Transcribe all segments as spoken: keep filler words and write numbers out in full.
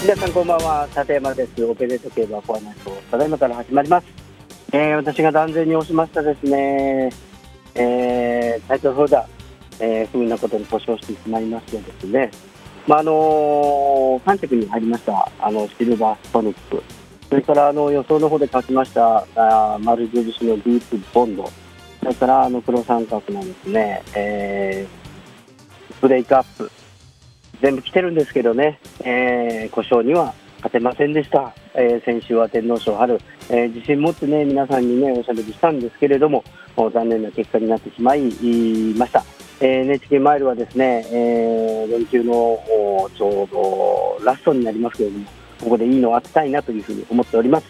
皆さんこんばんは、立山です。オペレート競馬コアナイト、ただいまから始まります。えー、私が断然に押しましたですね、えー、タイトルホルダー、えー、不運なことに故障してしまいましてですね、まああのー、さん着に入りましたあのシルバーストニック、それからあの予想の方で勝ちましたあ丸印のディープボンド、それからあの黒三角なんですね、えー、ブレイクアップ、全部来てるんですけどね、えー、故障には勝てませんでした。えー、先週は天皇賞春、えー、自信持ってね皆さんにねおしゃべりしたんですけれども、残念な結果になってしまいました。えー、エヌエイチケー マイルはですね、えー、連休のちょうどラストになりますけれども、ここでいいのを当てたいなというふうに思っております。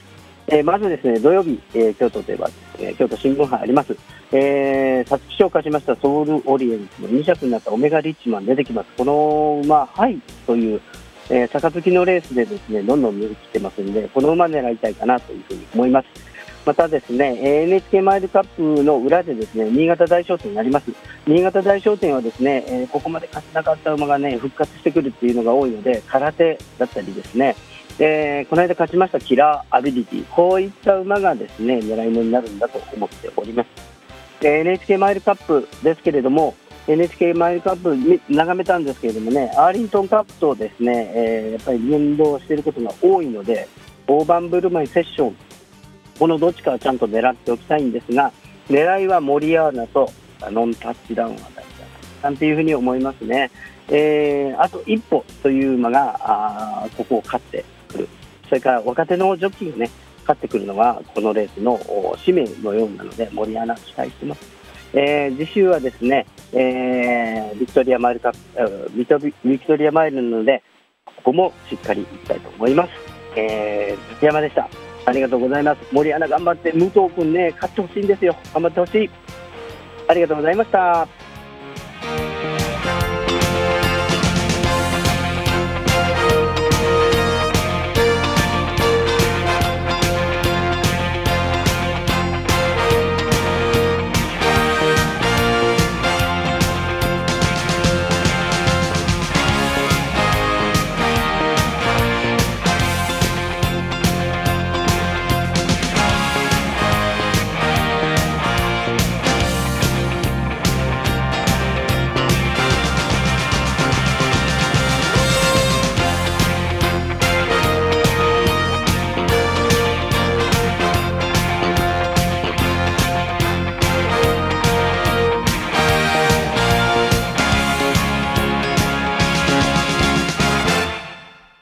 えー、まずですね土曜日、えー、京都といえば、えー、京都新聞杯あります。えー、皐月賞を勝ちましたソウルオリエンスのに着になったオメガリッチマン出てきます。この馬ハイという、えー、杯のレースでですねどんどん見てきてますので、この馬狙いたいかなというふうに思います。またですね エヌエイチケー マイルカップの裏でですね新潟大商店になります。新潟大商店はですね、えー、ここまで勝てなかった馬がね復活してくるっていうのが多いので、空手だったりですね、えー、この間勝ちましたキラーアビリティ、こういった馬がですね狙い目になるんだと思っております。エヌエイチケー マイルカップですけれども、 エヌエイチケー マイルカップ眺めたんですけれどもね、アーリントンカップとですね、えー、やっぱり連動していることが多いので、大盤振る舞いセッション、このどっちかはちゃんと狙っておきたいんですが、狙いはモリアーナとノンタッチダウンあたりなんていうふうに思いますね。えー、あと一歩という馬があここを勝ってくる、それから若手のジョッキーがね勝ってくるのはこのレースの使命のようなので、モリアナ期待しています。えー、次週はですね、えー、ビクトリアマイルカビトビビクトリアマイルなので、ここもしっかりいきたいと思います。えー、立山でした。ありがとうございます。モリアナ頑張って、武藤君ね勝ってほしいんですよ。頑張ってほしい。ありがとうございました。